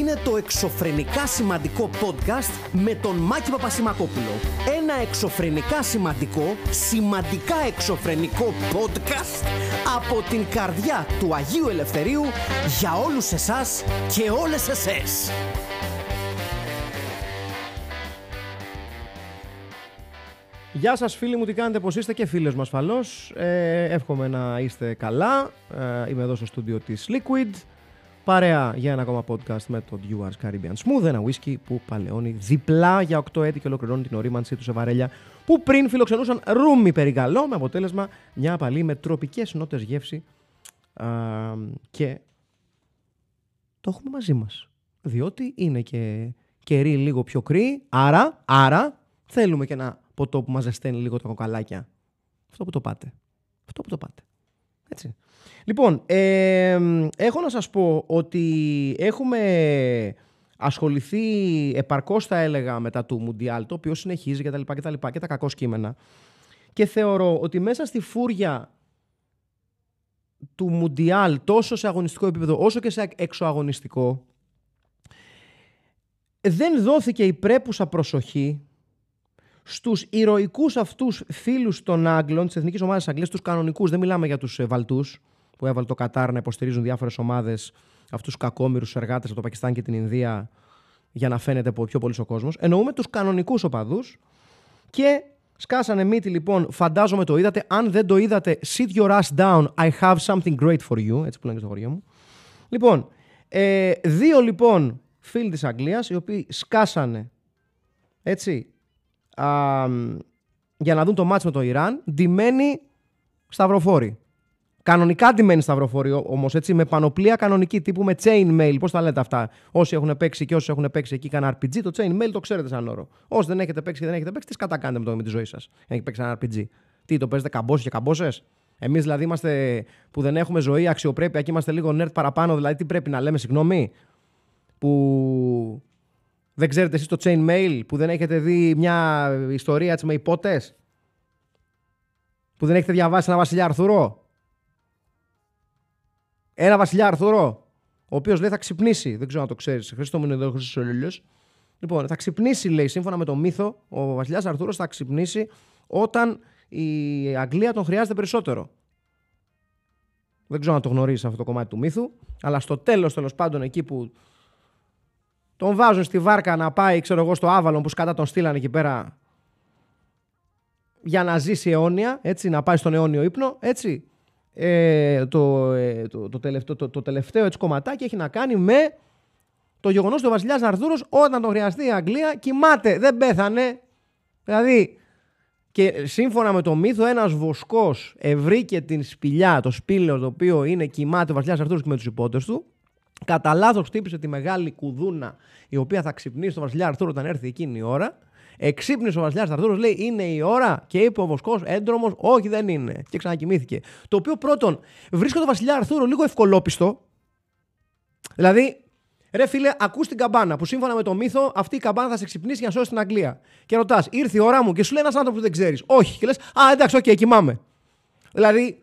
είναι το εξωφρενικά σημαντικό podcast με τον Μάκη Παπασημακόπουλο. Ένα εξωφρενικά σημαντικό, σημαντικά εξωφρενικό podcast από την καρδιά του Αγίου Ελευθερίου για όλους εσάς και όλες εσές. Γεια σας φίλοι μου, τι κάνετε, πως είστε, και φίλες μου ασφαλώς. Εύχομαι να είστε καλά. Είμαι εδώ στο στούντιο της Liquid, παρέα για ένα ακόμα podcast με το Dewar's Caribbean Smooth, ένα whisky που παλαιώνει διπλά για 8 έτη και ολοκληρώνει την ορίμανσή του σε βαρέλια που πριν φιλοξενούσαν ρούμι περιγαλό, με αποτέλεσμα μια απαλή με τροπικές νότες γεύση. Και το έχουμε μαζί μας, διότι είναι και κερί λίγο πιο κρύο, άρα θέλουμε και ένα ποτό που μας ζεσταίνει λίγο τα κοκαλάκια. Αυτό που το πάτε. Έτσι. Λοιπόν, έχω να σας πω ότι έχουμε ασχοληθεί επαρκώς, θα έλεγα, μετά του Μουντιάλ, το οποίο συνεχίζει και τα κακό κείμενα. Και θεωρώ ότι μέσα στη φούρια του Μουντιάλ, τόσο σε αγωνιστικό επίπεδο όσο και σε εξωαγωνιστικό, δεν δόθηκε η πρέπουσα προσοχή στους ηρωικούς αυτούς φίλους των Άγγλων, της Εθνικής Ομάδας Αγγλίας, τους κανονικούς. Δεν μιλάμε για τους βαλτούς που έβαλε το Κατάρ να υποστηρίζουν διάφορες ομάδες, αυτούς τους κακόμοιρους εργάτες από το Πακιστάν και την Ινδία, για να φαίνεται πιο πολύ ο κόσμος. Εννοούμε τους κανονικούς οπαδούς. Και σκάσανε μύτη, λοιπόν, φαντάζομαι το είδατε. Αν δεν το είδατε, sit your ass down. I have something great for you. Έτσι που λένε και στο χωριό μου. Λοιπόν, δύο λοιπόν φίλοι της Αγγλίας, οι οποίοι σκάσανε, έτσι, για να δουν το μάτς με το Ιράν, ντυμένοι σταυροφόροι. Κανονικά ντυμένοι σταυροφόροι όμως, έτσι, με πανοπλία κανονική, τύπου με chainmail. Πώς τα λέτε αυτά, όσοι έχουν παίξει και όσοι έχουν παίξει εκεί κανένα RPG, το chainmail το ξέρετε σαν όρο. Όσοι δεν έχετε παίξει και δεν έχετε παίξει, τι κατακάνετε με τη ζωή σας, για να έχει παίξει ένα RPG. Τι, το παίζετε καμπόσες και καμπόσες. Εμείς δηλαδή είμαστε που δεν έχουμε ζωή, αξιοπρέπεια, και είμαστε λίγο nerd παραπάνω, δηλαδή τι πρέπει να λέμε, συγγνώμη, που. Δεν ξέρετε εσείς το chainmail, που δεν έχετε δει μια ιστορία με υπότες, που δεν έχετε διαβάσει ένα βασιλιά Αρθούρο. Ένα βασιλιά Αρθούρο, ο οποίος λέει θα ξυπνήσει. Δεν ξέρω αν το ξέρεις. Χρήστο μου, είναι εδώ ο Χρήστος Τόλιλαι. Λοιπόν, θα ξυπνήσει, λέει, σύμφωνα με το μύθο, ο βασιλιάς Αρθούρος θα ξυπνήσει όταν η Αγγλία τον χρειάζεται περισσότερο. Δεν ξέρω αν το γνωρίζεις αυτό το κομμάτι του μύθου, αλλά στο τέλος πάντων, εκεί που τον βάζουν στη βάρκα να πάει, ξέρω εγώ, στο Άβαλον, που σκατά τον στείλανε εκεί πέρα για να ζήσει αιώνια, έτσι, να πάει στον αιώνιο ύπνο, έτσι. Το τελευταίο έτσι κομματάκι έχει να κάνει με το γεγονός ότι ο βασιλιάς Αρθούρος, όταν τον χρειαστεί η Αγγλία, κοιμάται, δεν πέθανε. Δηλαδή, και σύμφωνα με το μύθο, ένας βοσκός ευρήκε την σπηλιά, το σπήλαιο το οποίο είναι κοιμάται ο βασιλιάς Αρθούρος και με τους υπότες του. Κατά λάθος χτύπησε τη μεγάλη κουδούνα, η οποία θα ξυπνήσει τον βασιλιά Αρθούρο όταν έρθει εκείνη η ώρα. Εξύπνησε ο βασιλιάς Αρθούρος, λέει είναι η ώρα, και είπε ο βοσκός έντρομος όχι δεν είναι, και ξανακοιμήθηκε. Το οποίο, πρώτον, βρίσκω τον βασιλιά Αρθούρο λίγο ευκολόπιστο. Δηλαδή, ρε φίλε, ακούς την καμπάνα που σύμφωνα με το μύθο αυτή η καμπάνα θα σε ξυπνήσει για να σώσει την Αγγλία. Και ρωτάς, ήρθε η ώρα μου, και σου λέει ένας άνθρωπος που δεν ξέρεις. Όχι, και λες, α εντάξει, οκ, κοιμάμαι. Δηλαδή.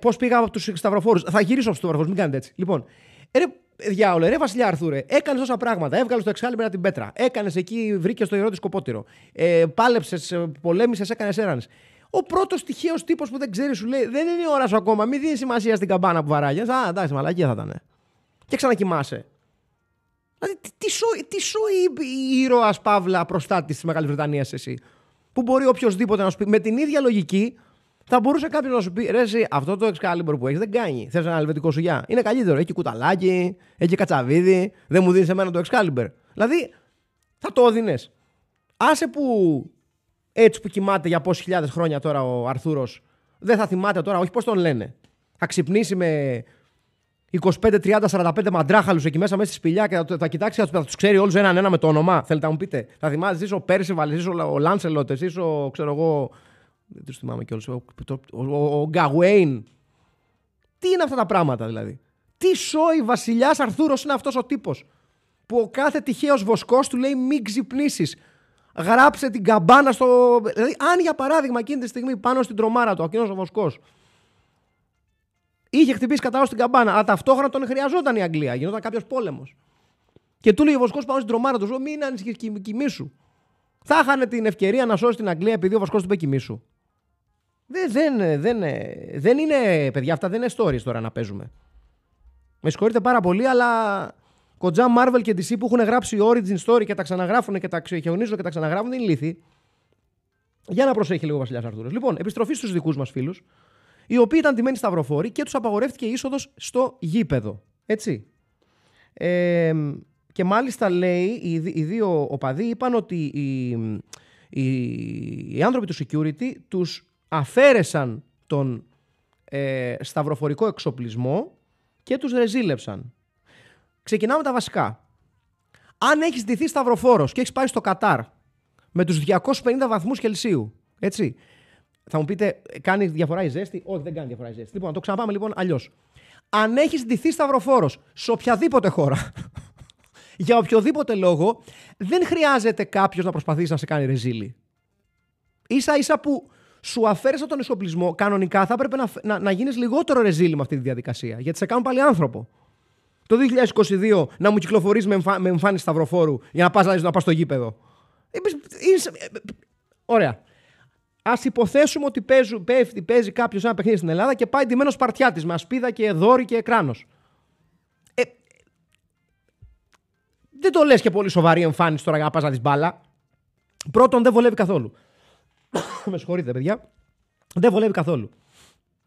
Πώς πήγα από τους σταυροφόρους. Θα γυρίσω από τους σταυροφόρους, μην κάνετε έτσι. Λοιπόν, διάολε, ρε βασιλιά Αρθούρε, έκανες τόσα πράγματα. Έβγαλες το Excalibur την πέτρα. Έκανες εκεί, βρήκες το ιερό της Κοπότηρο. Πάλεψες, πολέμησες, έκανες έρανες. Ο πρώτος τυχαίος τύπος που δεν ξέρει σου λέει δεν είναι η ώρα σου ακόμα. Μην δίνεις σημασία στην καμπάνα που βαράγες. Α, εντάξει, μαλακία θα ήταν. Και ξανακοιμάσαι. Δηλαδή, τι σου η ήρωας παύλα προστάτης της Μεγάλης Βρετανίας εσύ. Που μπορεί οποιοδήποτε να σου πει με την ίδια λογική. Θα μπορούσε κάποιο να σου πει: ρε, εσύ, αυτό το Excalibur που έχει δεν κάνει. Θες ένα ελβετικό σουγιά. Είναι καλύτερο. Έχει κουταλάκι, έχει κατσαβίδι. Δεν μου δίνει εμένα το Excalibur. Δηλαδή, θα το έδινες. Άσε που έτσι που κοιμάται για πόσες χιλιάδες χρόνια τώρα ο Αρθούρος, δεν θα θυμάται τώρα, όχι πώς τον λένε. Θα ξυπνήσει με 25, 30, 45 μαντράχαλους εκεί μέσα στη σπηλιά και θα κοιτάξει, θα τους ξέρει όλους έναν-ένα με το όνομα. Θέλετε να μου πείτε. Θα θυμάται εσείς ο Πέρσιβαλ, εσείς ο Λάνσελοτ, εσείς ο ξέρω εγώ. Δεν τους θυμάμαι κιόλας. Ο Γκαουέιν. Τι είναι αυτά τα πράγματα δηλαδή. Τι σόι βασιλιάς Αρθούρος είναι αυτός ο τύπος. Που ο κάθε τυχαίος βοσκός του λέει μην ξυπνήσεις. Γράψε την καμπάνα στο. Δηλαδή, αν για παράδειγμα εκείνη τη στιγμή πάνω στην τρομάρα του, εκείνος ο βοσκός, είχε χτυπήσει κατά όσο την καμπάνα. Αλλά ταυτόχρονα τον χρειαζόταν η Αγγλία. Γινόταν κάποιο πόλεμο. Και του λέει ο Βοσκός πάνω στην τρομάρα του: μην ανησυχείς, κοιμήσου. Θα είχαν την ευκαιρία να σώσει την Αγγλία επειδή ο Βοσκός του είπε κοιμήσου. Δεν είναι, παιδιά, αυτά δεν είναι stories τώρα να παίζουμε. Με συγχωρείτε πάρα πολύ, αλλά κοντζά Marvel και DC που έχουν γράψει origin story και τα ξαναγράφουν και τα ξεχαιωνίζουν και τα ξαναγράφουν είναι λύθη. Για να προσέχει λίγο ο Βασιλιάς Αρθούρος. Λοιπόν, επιστροφή στους δικούς μας φίλους, οι οποίοι ήταν τιμένοι σταυροφόροι και τους απαγορεύτηκε η είσοδος στο γήπεδο. Έτσι. Και μάλιστα λέει, οι δύο οπαδοί είπαν ότι οι άνθρωποι του security τους αφαίρεσαν τον σταυροφορικό εξοπλισμό και τους ρεζίλεψαν. Ξεκινάμε τα βασικά. Αν έχεις ντυθεί σταυροφόρος και έχεις πάει στο Κατάρ με τους 250 βαθμούς Κελσίου, έτσι, θα μου πείτε, κάνει διαφορά η ζέστη? Όχι, δεν κάνει διαφορά η ζέστη. Λοιπόν, να το ξαναπάμε λοιπόν αλλιώς. Αν έχεις ντυθεί σταυροφόρος σε οποιαδήποτε χώρα, για οποιοδήποτε λόγο, δεν χρειάζεται κάποιος να προσπαθήσει να σε κάνει ρεζίλι. Ίσα-ίσα που σου αφαίρεσα τον εξοπλισμό, κανονικά θα έπρεπε να γίνεις λιγότερο ρεζίλι με αυτή τη διαδικασία, γιατί σε κάνουν πάλι άνθρωπο. Το 2022 να μου κυκλοφορείς με εμφάνιση σταυροφόρου για να πας στο γήπεδο. Ωραία. Ας υποθέσουμε ότι παίζει κάποιος ένα παιχνίδι στην Ελλάδα και πάει ντυμένος Σπαρτιάτης με ασπίδα και δόρυ και κράνος. Δεν το λες και πολύ σοβαρή εμφάνιση τώρα για να πας να δεις μπάλα. Πρώτον, δεν βολεύει καθόλου. Με συγχωρείτε, παιδιά. Δεν βολεύει καθόλου.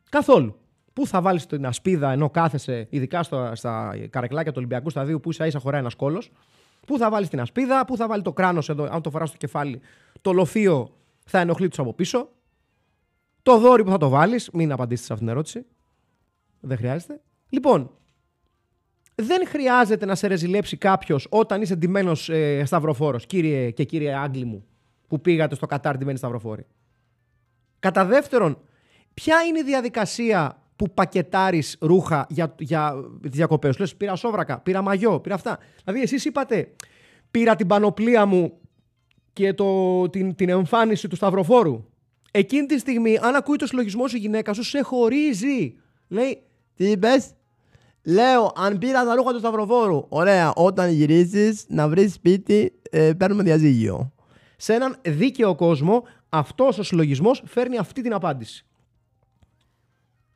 Καθόλου. Πού θα βάλεις την ασπίδα ενώ κάθεσαι, ειδικά στα καρεκλάκια του Ολυμπιακού Σταδίου που ίσα-ίσα χωράει ένας κόλος. Πού θα βάλεις την ασπίδα, πού θα βάλει το κράνος εδώ, αν το φοράς στο κεφάλι, το λοφείο θα ενοχλεί τους από πίσω. Το δόρυ που θα το βάλεις, μην απαντήσεις σε αυτήν την ερώτηση. Δεν χρειάζεται. Λοιπόν, δεν χρειάζεται να σε ρεζιλέψει κάποιος όταν είσαι ντυμένος σταυροφόρος, κύριε και κύριε Άγγλοι μου, που πήγατε στο Κατάρ ντυμένοι σταυροφόροι. Κατά δεύτερον, ποια είναι η διαδικασία που πακετάρεις ρούχα για τις διακοπές? Λες, πήρα σόβρακα, πήρα μαγιό, πήρα αυτά. Δηλαδή, εσείς είπατε, πήρα την πανοπλία μου και την εμφάνιση του σταυροφόρου. Εκείνη τη στιγμή, αν ακούει το συλλογισμό σου η γυναίκα σου, σε χωρίζει. Λέει, τι είπες? Λέω, αν πήρα τα ρούχα του σταυροφόρου. Ωραία, όταν γυρίσεις να βρεις σπίτι, παίρνουμε διαζύγιο. Σε έναν δίκαιο κόσμο, αυτός ο συλλογισμός φέρνει αυτή την απάντηση.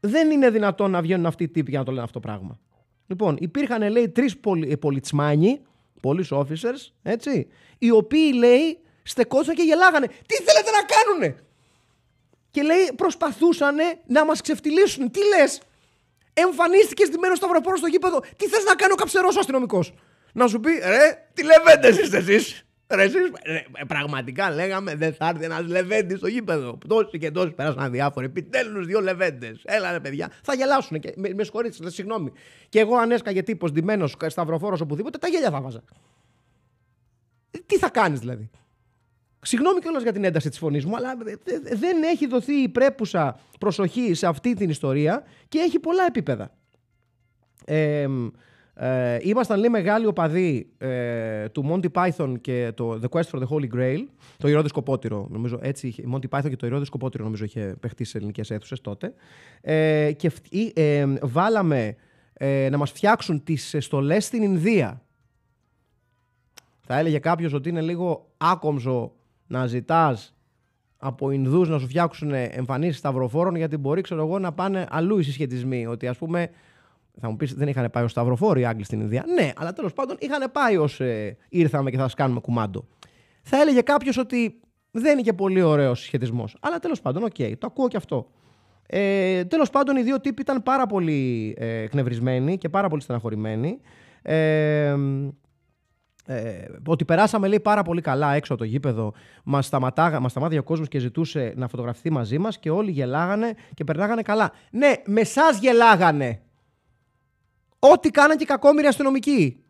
Δεν είναι δυνατόν να βγαίνουν αυτοί οι τύποι για να το λένε αυτό το πράγμα. Λοιπόν, υπήρχαν, λέει, τρεις πολιτσμάνοι, police officers, έτσι, οι οποίοι, λέει, στεκόντουσαν και γελάγανε. Τι θέλετε να κάνουνε? Και, λέει, προσπαθούσανε να μας ξεφτυλίσουν. Τι λες? Εμφανίστηκες ντυμένος σταυροφόρος στο γήπεδο. Τι θες να κάνει ο καψερός αστυνομικός? Να σου πει, ρε, τι λεβέντες είστε εσείς? Πραγματικά λέγαμε, δεν θα έρθει ένας λεβέντης στο γήπεδο. Τόσοι και τόσοι πέρασαν διάφοροι. Επιτέλους δύο λεβέντες. Έλα ρε παιδιά, θα γελάσουν. Και, με συγχωρείτε, συγγνώμη. Και εγώ αν έσκαγε τύπος ντυμένος σταυροφόρος οπουδήποτε, τα γέλια θα βάζα. Τι θα κάνεις δηλαδή? Συγγνώμη κιόλας για την ένταση της φωνής μου, αλλά δεν έχει δοθεί η πρέπουσα προσοχή σε αυτή την ιστορία και έχει πολλά επίπεδα. Ήμασταν, λέει, μεγάλοι οπαδοί του Monty Python και το The Quest for the Holy Grail, το ιερό δισκοπότηρο, νομίζω έτσι είχε, Monty Python και το ιερό δισκοπότηρο νομίζω είχε παιχτεί σε ελληνικές αίθουσες τότε, και βάλαμε να μας φτιάξουν τις στολές στην Ινδία. Θα έλεγε κάποιος ότι είναι λίγο άκομψο να ζητάς από Ινδούς να σου φτιάξουν εμφανίσεις σταυροφόρων, γιατί μπορεί, ξέρω εγώ, να πάνε αλλού οι συσχετισμοί, ότι ας πούμε... Θα μου πεις, δεν είχαν πάει ως σταυροφόροι οι Άγγλοι στην Ινδία. Ναι, αλλά τέλος πάντων είχαν πάει ως ήρθαμε και θα σας κάνουμε κουμάντο. Θα έλεγε κάποιος ότι δεν είναι και πολύ ωραίος συσχετισμός. Αλλά τέλος πάντων, οκ, το ακούω και αυτό. Τέλος πάντων, οι δύο τύποι ήταν πάρα πολύ εκνευρισμένοι και πάρα πολύ στεναχωρημένοι. Ότι περάσαμε, λέει, πάρα πολύ καλά έξω από το γήπεδο. Μας σταμάταγε ο κόσμος και ζητούσε να φωτογραφηθεί μαζί μας και όλοι γελάγανε και περνάγανε καλά. Ναι, με σας γελάγανε. Ό,τι κάναν και κακόμοιροι αστυνομικοί.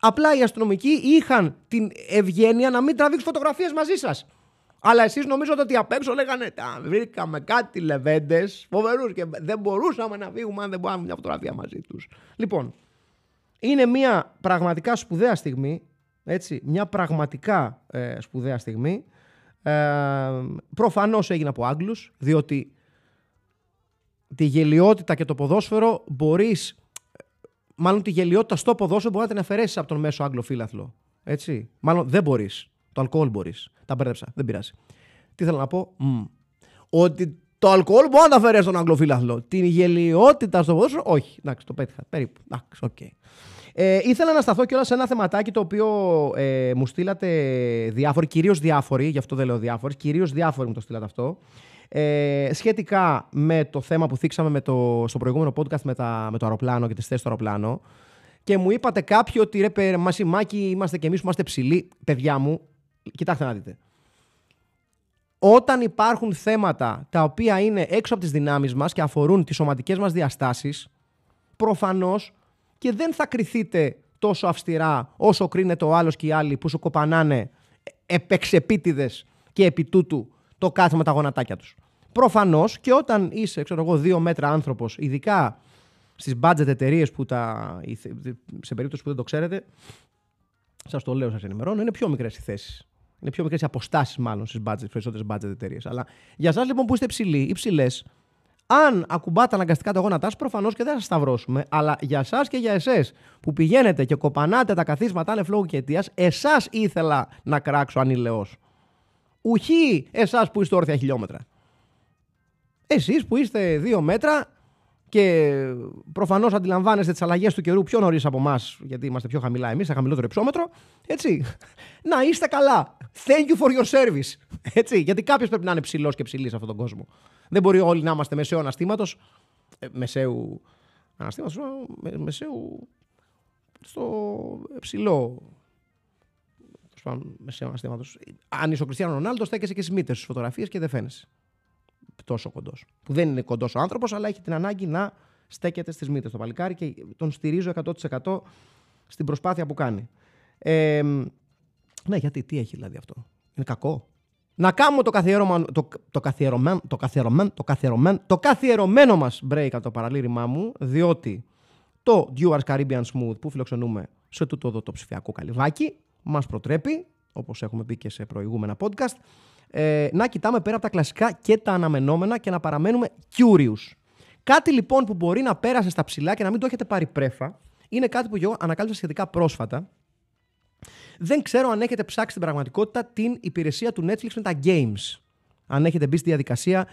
Απλά οι αστυνομικοί είχαν την ευγένεια να μην τραβήξουν φωτογραφίες μαζί σας. Αλλά εσείς νομίζετε ότι απ' έξω λέγανε, βρήκαμε κάτι λεβέντες φοβερούς και δεν μπορούσαμε να φύγουμε αν δεν μπορούσαμε μια φωτογραφία μαζί τους. Λοιπόν, είναι μια πραγματικά σπουδαία στιγμή, έτσι, μια πραγματικά σπουδαία στιγμή. Προφανώς έγινε από Άγγλους, διότι τη γελιότητα και το ποδόσφαιρο μπορείς, μάλλον τη γελιότητα στο ποδόσφαιρο μπορεί να την αφαιρέσεις από τον μέσο Άγγλο φύλαθλο. Έτσι. Μάλλον δεν μπορείς. Το αλκοόλ μπορείς. Τα μπέρδεψα. Δεν πειράζει. Τι θέλω να πω. Ότι το αλκοόλ μπορεί να τα αφαιρέσεις στον Άγγλο φύλαθλο. Την γελιότητα στο ποδόσφαιρο, όχι. Εντάξει, το πέτυχα. Περίπου. Εντάξει, οκ. Okay. Ήθελα να σταθώ κιόλας σε ένα θεματάκι το οποίο μου στείλατε διάφοροι, κυρίως διάφοροι, γι' αυτό δεν λέω διάφοροι, κυρίως διάφοροι μου το στείλατε αυτό, σχετικά με το θέμα που θίξαμε στο προηγούμενο podcast με το αεροπλάνο και τις θέσεις στο αεροπλάνο, και μου είπατε κάποιοι ότι ρε Μάκη, είμαστε κι εμείς που είμαστε ψηλοί. Παιδιά μου, κοιτάξτε να δείτε. Όταν υπάρχουν θέματα τα οποία είναι έξω από τις δυνάμεις μας και αφορούν τις σωματικές μας διαστάσεις, προφανώς και δεν θα κριθείτε τόσο αυστηρά όσο κρίνεται ο άλλος και οι άλλοι που σου κοπανάνε επεξεπίτηδες και επί τούτου το κάθε με τα γονατάκια τους. Προφανώς και όταν είσαι, ξέρω εγώ, 2 μέτρα άνθρωπος, ειδικά στις budget εταιρείες που σε περίπτωση που δεν το ξέρετε, σας το λέω, σας ενημερώνω, είναι πιο μικρές οι θέσεις. Είναι πιο μικρές οι αποστάσεις μάλλον στις περισσότερες budget εταιρείες. Αλλά για σας λοιπόν που είστε ψηλοί ή ψηλές, αν ακουμπάτε αναγκαστικά τα γόνατά σας, προφανώς και δεν θα σας σταυρώσουμε. Αλλά για εσάς και για εσές που πηγαίνετε και κοπανάτε τα καθίσματα άνευ λόγου και αιτίας, εσάς ήθελα να κράξω ανηλαιώς. Ουχή εσάς που είστε όρθια χιλιόμετρα. Εσείς που είστε 2 μέτρα και προφανώς αντιλαμβάνεστε τις αλλαγές του καιρού πιο νωρίς από εμάς, γιατί είμαστε πιο χαμηλά εμείς, σε χαμηλότερο υψόμετρο. Έτσι. Να είστε καλά. Thank you for your service. Έτσι. Γιατί κάποιος πρέπει να είναι ψηλός και ψηλής σε αυτόν τον κόσμο. Δεν μπορεί όλοι να είμαστε μεσαίου αναστήματος. Μεσαίου αναστήματος. Μεσαίου. Στο ψηλό. Μεσαίου αναστήματος. Αν είσαι ο Κριστιάνο Ρονάλντο, στέκεσαι και στις μύτες στις φωτογραφίες και δεν φαίνεσαι τόσο κοντός. Που δεν είναι κοντός ο άνθρωπος, αλλά έχει την ανάγκη να στέκεται στις μύτες το παλικάρι, και τον στηρίζω 100% στην προσπάθεια που κάνει. Ναι, γιατί τι έχει δηλαδή αυτό. Είναι κακό. Να κάνουμε το καθιερωμένο μας break από το παραλήρημά μου, διότι το Dewar's Caribbean Smooth που φιλοξενούμε σε τούτο εδώ το ψηφιακό καλυβάκι μας προτρέπει, όπως έχουμε πει και σε προηγούμενα podcast, να κοιτάμε πέρα από τα κλασικά και τα αναμενόμενα και να παραμένουμε curious. Κάτι λοιπόν που μπορεί να πέρασε στα ψηλά και να μην το έχετε πάρει πρέφα, είναι κάτι που εγώ ανακάλυψα σχετικά πρόσφατα. Δεν ξέρω αν έχετε ψάξει στην πραγματικότητα την υπηρεσία του Netflix με τα games. Αν έχετε μπει στη διαδικασία,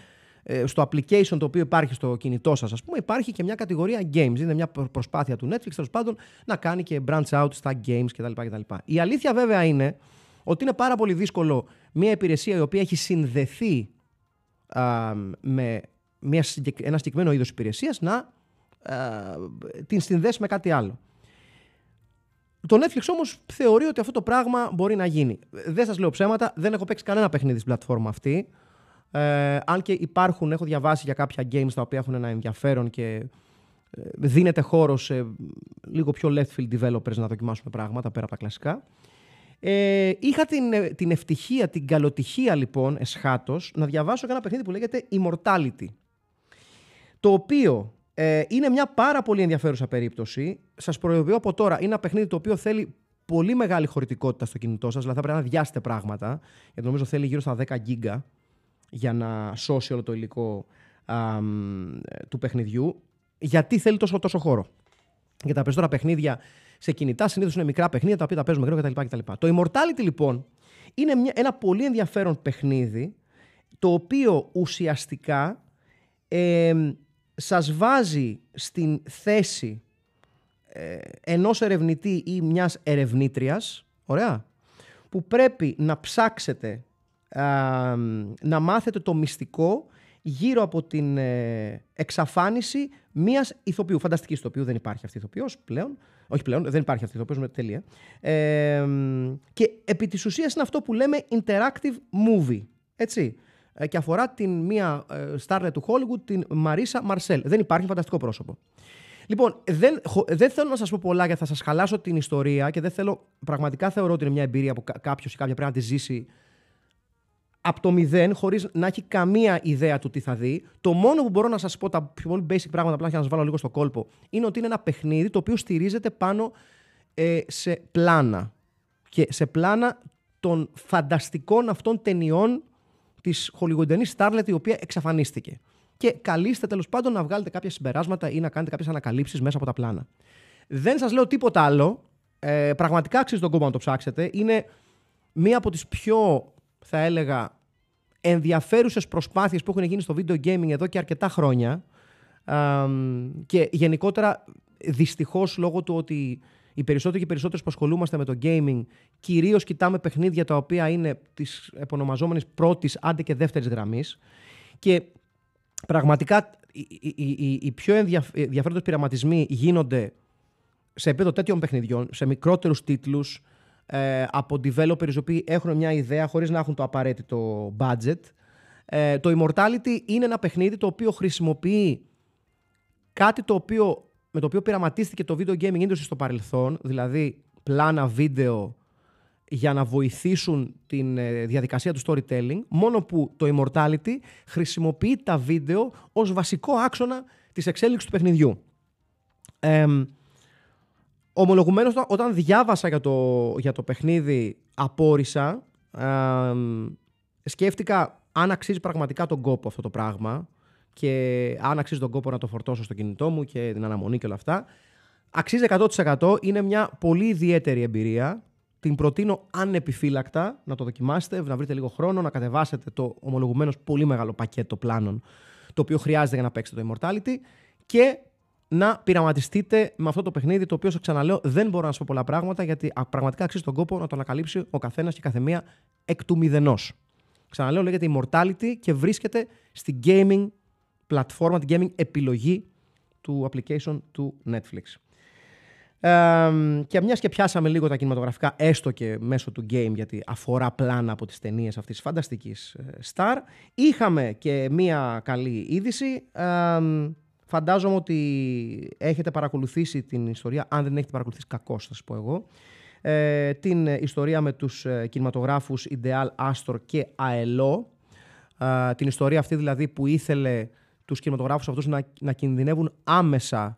στο application το οποίο υπάρχει στο κινητό σας, ας πούμε, υπάρχει και μια κατηγορία games. Είναι μια προσπάθεια του Netflix, τέλος πάντων, να κάνει και branch out στα games κτλ. Η αλήθεια βέβαια είναι ότι είναι πάρα πολύ δύσκολο μια υπηρεσία η οποία έχει συνδεθεί με ένα συγκεκριμένο είδος υπηρεσίας να την συνδέσει με κάτι άλλο. Το Netflix όμως θεωρεί ότι αυτό το πράγμα μπορεί να γίνει. Δεν σας λέω ψέματα, δεν έχω παίξει κανένα παιχνίδι στην πλατφόρμα αυτή. Αν και υπάρχουν, έχω διαβάσει για κάποια games τα οποία έχουν ένα ενδιαφέρον και δίνεται χώρο σε λίγο πιο left field developers να δοκιμάσουν πράγματα πέρα από τα κλασικά. Είχα την ευτυχία, την καλοτυχία λοιπόν, εσχάτως, να διαβάσω ένα παιχνίδι που λέγεται Immortality. Το οποίο είναι μια πάρα πολύ ενδιαφέρουσα περίπτωση. Σας προειδοποιώ από τώρα, είναι ένα παιχνίδι το οποίο θέλει πολύ μεγάλη χωρητικότητα στο κινητό σας, δηλαδή θα πρέπει να διάσετε πράγματα, γιατί νομίζω θέλει γύρω στα 10 γίγκα για να σώσει όλο το υλικό του παιχνιδιού. Γιατί θέλει τόσο χώρο. Για τα περισσότερα παιχνίδια σε κινητά συνήθως είναι μικρά παιχνίδια τα οποία τα παίζουμε γρήγορα κτλ. Το Immortality λοιπόν είναι ένα πολύ ενδιαφέρον παιχνίδι, το οποίο ουσιαστικά σας βάζει στην θέση ενός ερευνητή ή μιας ερευνήτριας, ωραία, που πρέπει να ψάξετε, να μάθετε το μυστικό γύρω από την εξαφάνιση μιας ηθοποιού, φανταστικής ηθοποιού, δεν υπάρχει αυτή η ηθοποιός πλέον, όχι πλέον, δεν υπάρχει αυτή η ηθοποιός, τελεία. Και επί της ουσίας είναι αυτό που λέμε interactive movie, έτσι. Και αφορά την μία στάρλε του Hollywood, την Marissa Marcel. Δεν υπάρχει φανταστικό πρόσωπο. Λοιπόν, δεν θέλω να σας πω πολλά γιατί θα σας χαλάσω την ιστορία και δεν θέλω, πραγματικά θεωρώ ότι είναι μια εμπειρία που κάποιος ή κάποια πρέπει να τη ζήσει από το μηδέν, χωρίς να έχει καμία ιδέα του τι θα δει. Το μόνο που μπορώ να σας πω, τα πιο πολύ basic πράγματα, απλά για να σας βάλω λίγο στο κόλπο, είναι ότι είναι ένα παιχνίδι το οποίο στηρίζεται πάνω σε πλάνα. Και σε πλάνα των φανταστικών αυτών ταινιών της χολιγουντενής στάρλετ η οποία εξαφανίστηκε. και καλείστε τέλος πάντων να βγάλετε κάποια συμπεράσματα ή να κάνετε κάποιες ανακαλύψεις μέσα από τα πλάνα. Δεν σας λέω τίποτα άλλο. Πραγματικά αξίζει τον κόπο να το ψάξετε. Είναι μία από τις πιο, θα έλεγα, ενδιαφέρουσες προσπάθειες που έχουν γίνει στο video gaming εδώ και αρκετά χρόνια. Και γενικότερα, δυστυχώς, λόγω του ότι οι περισσότεροι και οι περισσότερες που ασχολούμαστε με το gaming κυρίως κοιτάμε παιχνίδια τα οποία είναι της επωνομαζόμενης πρώτης, άντε και δεύτερης γραμμής. Και πραγματικά οι πιο ενδιαφέροντες πειραματισμοί γίνονται σε επίπεδο τέτοιων παιχνιδιών, σε μικρότερους τίτλους, από developers οι οποίοι έχουν μια ιδέα χωρίς να έχουν το απαραίτητο budget. Το Immortality είναι ένα παιχνίδι το οποίο χρησιμοποιεί κάτι το οποίο, με το οποίο πειραματίστηκε το video gaming industry στο παρελθόν, δηλαδή πλάνα βίντεο για να βοηθήσουν τη διαδικασία του storytelling, μόνο που το Immortality χρησιμοποιεί τα βίντεο ως βασικό άξονα της εξέλιξης του παιχνιδιού. Ομολογουμένως, όταν διάβασα για το παιχνίδι, απόρρισα, σκέφτηκα αν αξίζει πραγματικά τον κόπο αυτό το πράγμα και αν αξίζει τον κόπο να το φορτώσω στο κινητό μου και την αναμονή και όλα αυτά. Αξίζει 100%. Είναι μια πολύ ιδιαίτερη εμπειρία. Την προτείνω ανεπιφύλακτα να το δοκιμάσετε, να βρείτε λίγο χρόνο, να κατεβάσετε το ομολογουμένως πολύ μεγάλο πακέτο πλάνων το οποίο χρειάζεται για να παίξετε το Immortality και να πειραματιστείτε με αυτό το παιχνίδι, το οποίο, σας ξαναλέω, δεν μπορώ να σας πω πολλά πράγματα, γιατί πραγματικά αξίζει τον κόπο να το ανακαλύψει ο καθένας και καθεμία εκ του μηδενός. Ξαναλέω, λέγεται Immortality και βρίσκεται στην gaming πλατφόρμα, την gaming επιλογή του application του Netflix. Και μιας και πιάσαμε λίγο τα κινηματογραφικά, έστω και μέσω του game, γιατί αφορά πλάνα από τις ταινίες αυτής της φανταστικής star, είχαμε και μια καλή είδηση. Φαντάζομαι ότι έχετε παρακολουθήσει την ιστορία, αν δεν έχετε παρακολουθήσει κακώς θα σας πω εγώ, την ιστορία με τους κινηματογράφους Ideal, Astor και AELO. Την ιστορία αυτή δηλαδή που ήθελε τους κινηματογράφους αυτούς να κινδυνεύουν άμεσα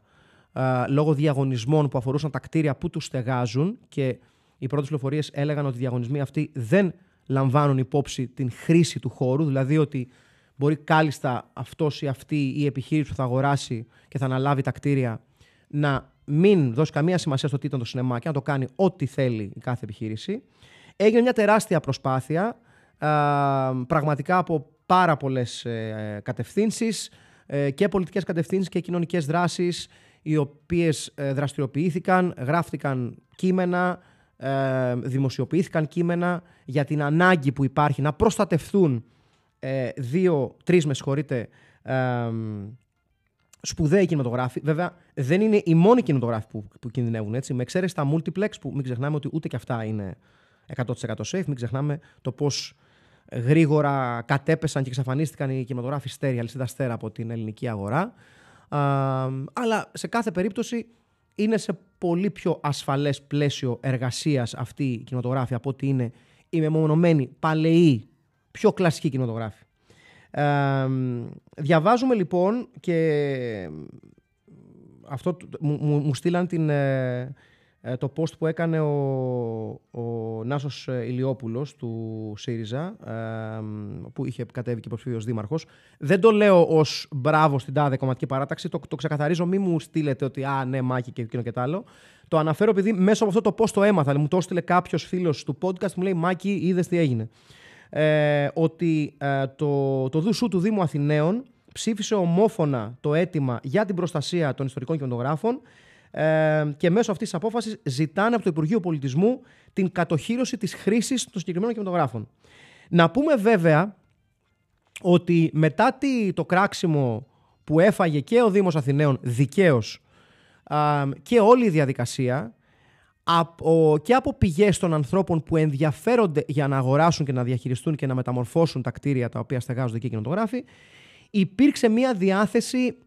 λόγω διαγωνισμών που αφορούσαν τα κτίρια που τους στεγάζουν, και οι πρώτες πληροφορίες έλεγαν ότι οι διαγωνισμοί αυτοί δεν λαμβάνουν υπόψη την χρήση του χώρου, δηλαδή ότι μπορεί κάλλιστα αυτός ή αυτή η επιχείρηση που θα αγοράσει και θα αναλάβει τα κτίρια να μην δώσει καμία σημασία στο τι ήταν το σινεμά και να το κάνει ό,τι θέλει η κάθε επιχείρηση. Έγινε μια τεράστια προσπάθεια, πραγματικά από πάρα πολλές κατευθύνσεις και πολιτικές κατευθύνσεις και κοινωνικές δράσεις, οι οποίες δραστηριοποιήθηκαν, γράφτηκαν κείμενα, δημοσιοποιήθηκαν κείμενα για την ανάγκη που υπάρχει να προστατευτούν τρεις σπουδαίοι κινηματογράφοι. Βέβαια, δεν είναι οι μόνοι κινηματογράφοι που κινδυνεύουν, έτσι. Με εξαίρεση τα multiplex, που μην ξεχνάμε ότι ούτε και αυτά είναι 100% safe. Μην ξεχνάμε το πώς γρήγορα κατέπεσαν και εξαφανίστηκαν οι κινηματογράφοι στέρια, αλυσίδα στέρα από την ελληνική αγορά. Αλλά σε κάθε περίπτωση είναι σε πολύ πιο ασφαλές πλαίσιο εργασίας αυτή η κινηματογράφη από ότι είναι οι μεμονωμένοι παλαιοί, πιο κλασική κινηματογράφη. Διαβάζουμε λοιπόν, και αυτό μου στείλαν το post που έκανε ο Νάσος Ηλιόπουλος του ΣΥΡΙΖΑ, που είχε κατέβει και υποψήφιος δήμαρχος. Δεν το λέω ως μπράβο στην τάδε κομματική παράταξη, το ξεκαθαρίζω, μη μου στείλετε ότι «Α, ναι, Μάκη» και εκείνο και τ' άλλο. Το αναφέρω επειδή μέσα από αυτό το post το έμαθα. Μου το έστειλε κάποιος φίλος του podcast, μου λέει «Μάκη, είδες τι έγινε». Ότι το ΔΣΟΥ του Δήμου Αθηναίων ψήφισε ομόφωνα το αίτημα για την προστασία των ιστορικών κινηματογράφων και μέσω αυτής της απόφασης ζητάνε από το Υπουργείο Πολιτισμού την κατοχύρωση της χρήσης των συγκεκριμένων κινηματογράφων. Να πούμε βέβαια ότι μετά το κράξιμο που έφαγε και ο Δήμος Αθηναίων δικαίως και όλη η διαδικασία, και από πηγές των ανθρώπων που ενδιαφέρονται για να αγοράσουν και να διαχειριστούν και να μεταμορφώσουν τα κτίρια τα οποία στεγάζονται εκεί κινηματογράφοι, υπήρξε μια διάθεση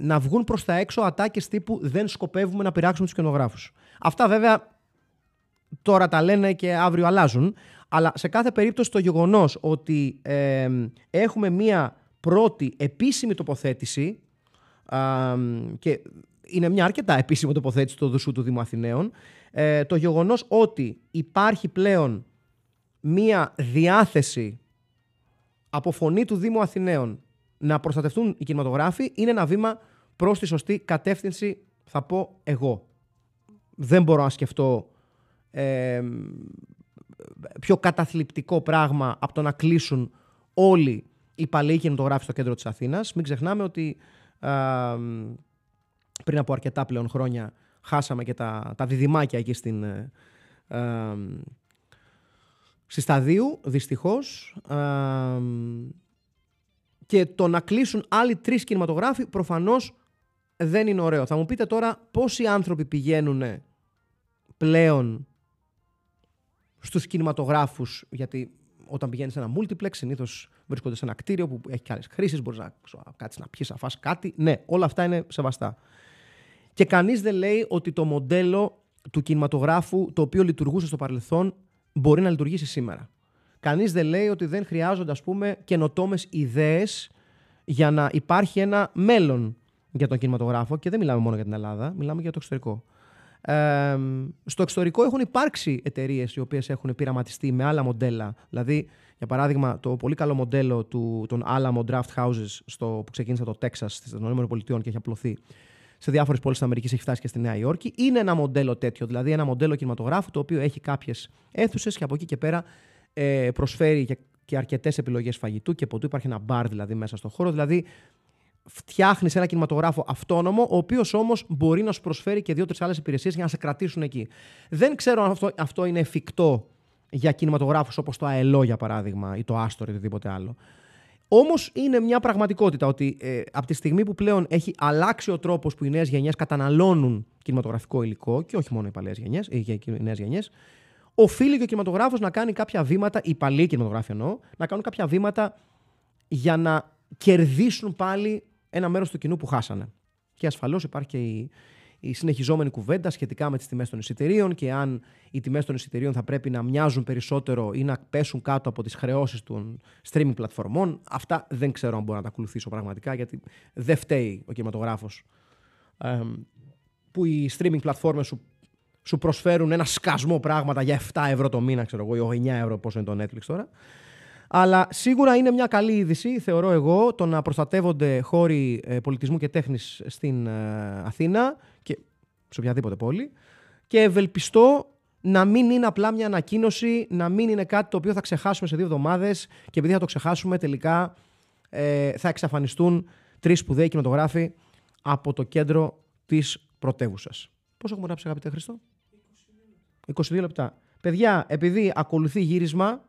να βγουν προς τα έξω ατάκες τύπου «Δεν σκοπεύουμε να πειράξουμε τους κινηματογράφους». Αυτά βέβαια τώρα τα λένε και αύριο αλλάζουν, αλλά σε κάθε περίπτωση το γεγονός ότι έχουμε μια πρώτη επίσημη τοποθέτηση και είναι μια αρκετά επίσημη τοποθέτηση του ΔΣΟΥ του Δήμου Αθηναίων. Το γεγονός ότι υπάρχει πλέον μια διάθεση από φωνή του Δήμου Αθηναίων να προστατευτούν οι κινηματογράφοι είναι ένα βήμα προς τη σωστή κατεύθυνση, θα πω εγώ. Δεν μπορώ να σκεφτώ πιο καταθλιπτικό πράγμα από το να κλείσουν όλοι οι παλαιοί κινηματογράφοι στο κέντρο της Αθήνας. Μην ξεχνάμε ότι πριν από αρκετά πλέον χρόνια χάσαμε και τα διδυμάκια εκεί στην... στη Σταδίου, δυστυχώς. Και το να κλείσουν άλλοι 3 κινηματογράφοι προφανώς δεν είναι ωραίο. Θα μου πείτε τώρα πόσοι άνθρωποι πηγαίνουν πλέον στους κινηματογράφους, γιατί όταν πηγαίνεις σε ένα multiplex συνήθως βρίσκονται σε ένα κτίριο που έχει και άλλες χρήσεις, μπορείς να κάτσεις να πιεις, να φας κάτι. Ναι, όλα αυτά είναι σεβαστά. Και κανείς δεν λέει ότι το μοντέλο του κινηματογράφου το οποίο λειτουργούσε στο παρελθόν μπορεί να λειτουργήσει σήμερα. Κανείς δεν λέει ότι δεν χρειάζονται, ας πούμε, καινοτόμες ιδέες για να υπάρχει ένα μέλλον για τον κινηματογράφο. Και δεν μιλάμε μόνο για την Ελλάδα, μιλάμε για το εξωτερικό. Στο εξωτερικό έχουν υπάρξει εταιρείες οι οποίες έχουν πειραματιστεί με άλλα μοντέλα. Δηλαδή, για παράδειγμα, το πολύ καλό μοντέλο των Alamo Draft Houses που ξεκίνησε το Τέξας στις ΗΠΑ και έχει απλωθεί σε διάφορες πόλεις της Αμερικής, έχει φτάσει και στη Νέα Υόρκη. Είναι ένα μοντέλο τέτοιο, δηλαδή ένα μοντέλο κινηματογράφου το οποίο έχει κάποιες αίθουσες και από εκεί και πέρα προσφέρει και αρκετές επιλογές φαγητού και ποτού. Υπάρχει ένα μπαρ δηλαδή μέσα στον χώρο. Δηλαδή, φτιάχνεις ένα κινηματογράφο αυτόνομο, ο οποίος όμως μπορεί να σου προσφέρει και 2-3 άλλες υπηρεσίες για να σε κρατήσουν εκεί. Δεν ξέρω αν αυτό είναι εφικτό για κινηματογράφους όπως το AELO για παράδειγμα ή το Astor ή οτιδήποτε άλλο. Όμως είναι μια πραγματικότητα ότι από τη στιγμή που πλέον έχει αλλάξει ο τρόπος που οι νέες γενιές καταναλώνουν κινηματογραφικό υλικό, και όχι μόνο οι παλαιές γενιές, οι νέες γενιές, οφείλει και ο κινηματογράφος να κάνει κάποια βήματα, οι παλιοί κινηματογράφοι εννοώ, να κάνουν κάποια βήματα για να κερδίσουν πάλι ένα μέρος του κοινού που χάσανε. Και ασφαλώς υπάρχει και η συνεχιζόμενη κουβέντα σχετικά με τις τιμές των εισιτηρίων και αν οι τιμές των εισιτηρίων θα πρέπει να μοιάζουν περισσότερο ή να πέσουν κάτω από τις χρεώσεις των streaming πλατφορμών. Αυτά δεν ξέρω αν μπορώ να τα ακολουθήσω πραγματικά, γιατί δεν φταίει ο κινηματογράφος που οι streaming πλατφόρμες σου προσφέρουν ένα σκασμό πράγματα για 7 ευρώ το μήνα, ξέρω εγώ, ή 9 ευρώ πόσο είναι το Netflix τώρα. Αλλά σίγουρα είναι μια καλή είδηση, θεωρώ εγώ, το να προστατεύονται χώροι πολιτισμού και τέχνης στην Αθήνα και σε οποιαδήποτε πόλη. Και ευελπιστώ να μην είναι απλά μια ανακοίνωση, να μην είναι κάτι το οποίο θα ξεχάσουμε σε 2 εβδομάδες και επειδή θα το ξεχάσουμε τελικά θα εξαφανιστούν 3 σπουδαίοι κινηματογράφοι από το κέντρο της πρωτεύουσας. Πόσο έχουμε γράψει, αγαπητέ Χρήστο? 22 λεπτά. Παιδιά, επειδή ακολουθεί γύρισμα...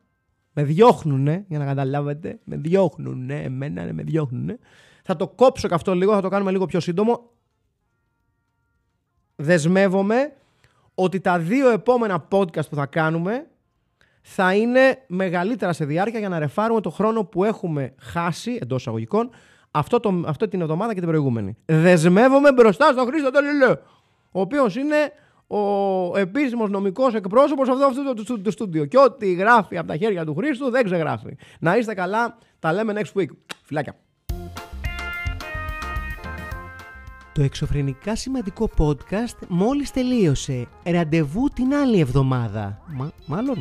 Με διώχνουνε, για να καταλάβετε. Με διώχνουνε, εμένα με διώχνουνε. Θα το κόψω και αυτό λίγο, θα το κάνουμε λίγο πιο σύντομο. Δεσμεύομαι ότι τα 2 επόμενα podcast που θα κάνουμε θα είναι μεγαλύτερα σε διάρκεια για να ρεφάρουμε το χρόνο που έχουμε χάσει, εντός εισαγωγικών, αυτή την εβδομάδα και την προηγούμενη. Δεσμεύομαι μπροστά στον Χρήστο Τόλιλαι, ο οποίος είναι... ο επίσημος νομικός εκπρόσωπος αυτού του στούντιο. Και ό,τι γράφει από τα χέρια του Χρήστου δεν ξεγράφει. Να είστε καλά, τα λέμε next week. Φιλάκια. Το εξωφρενικά σημαντικό podcast μόλις τελείωσε. Ραντεβού την άλλη εβδομάδα. Μάλλον.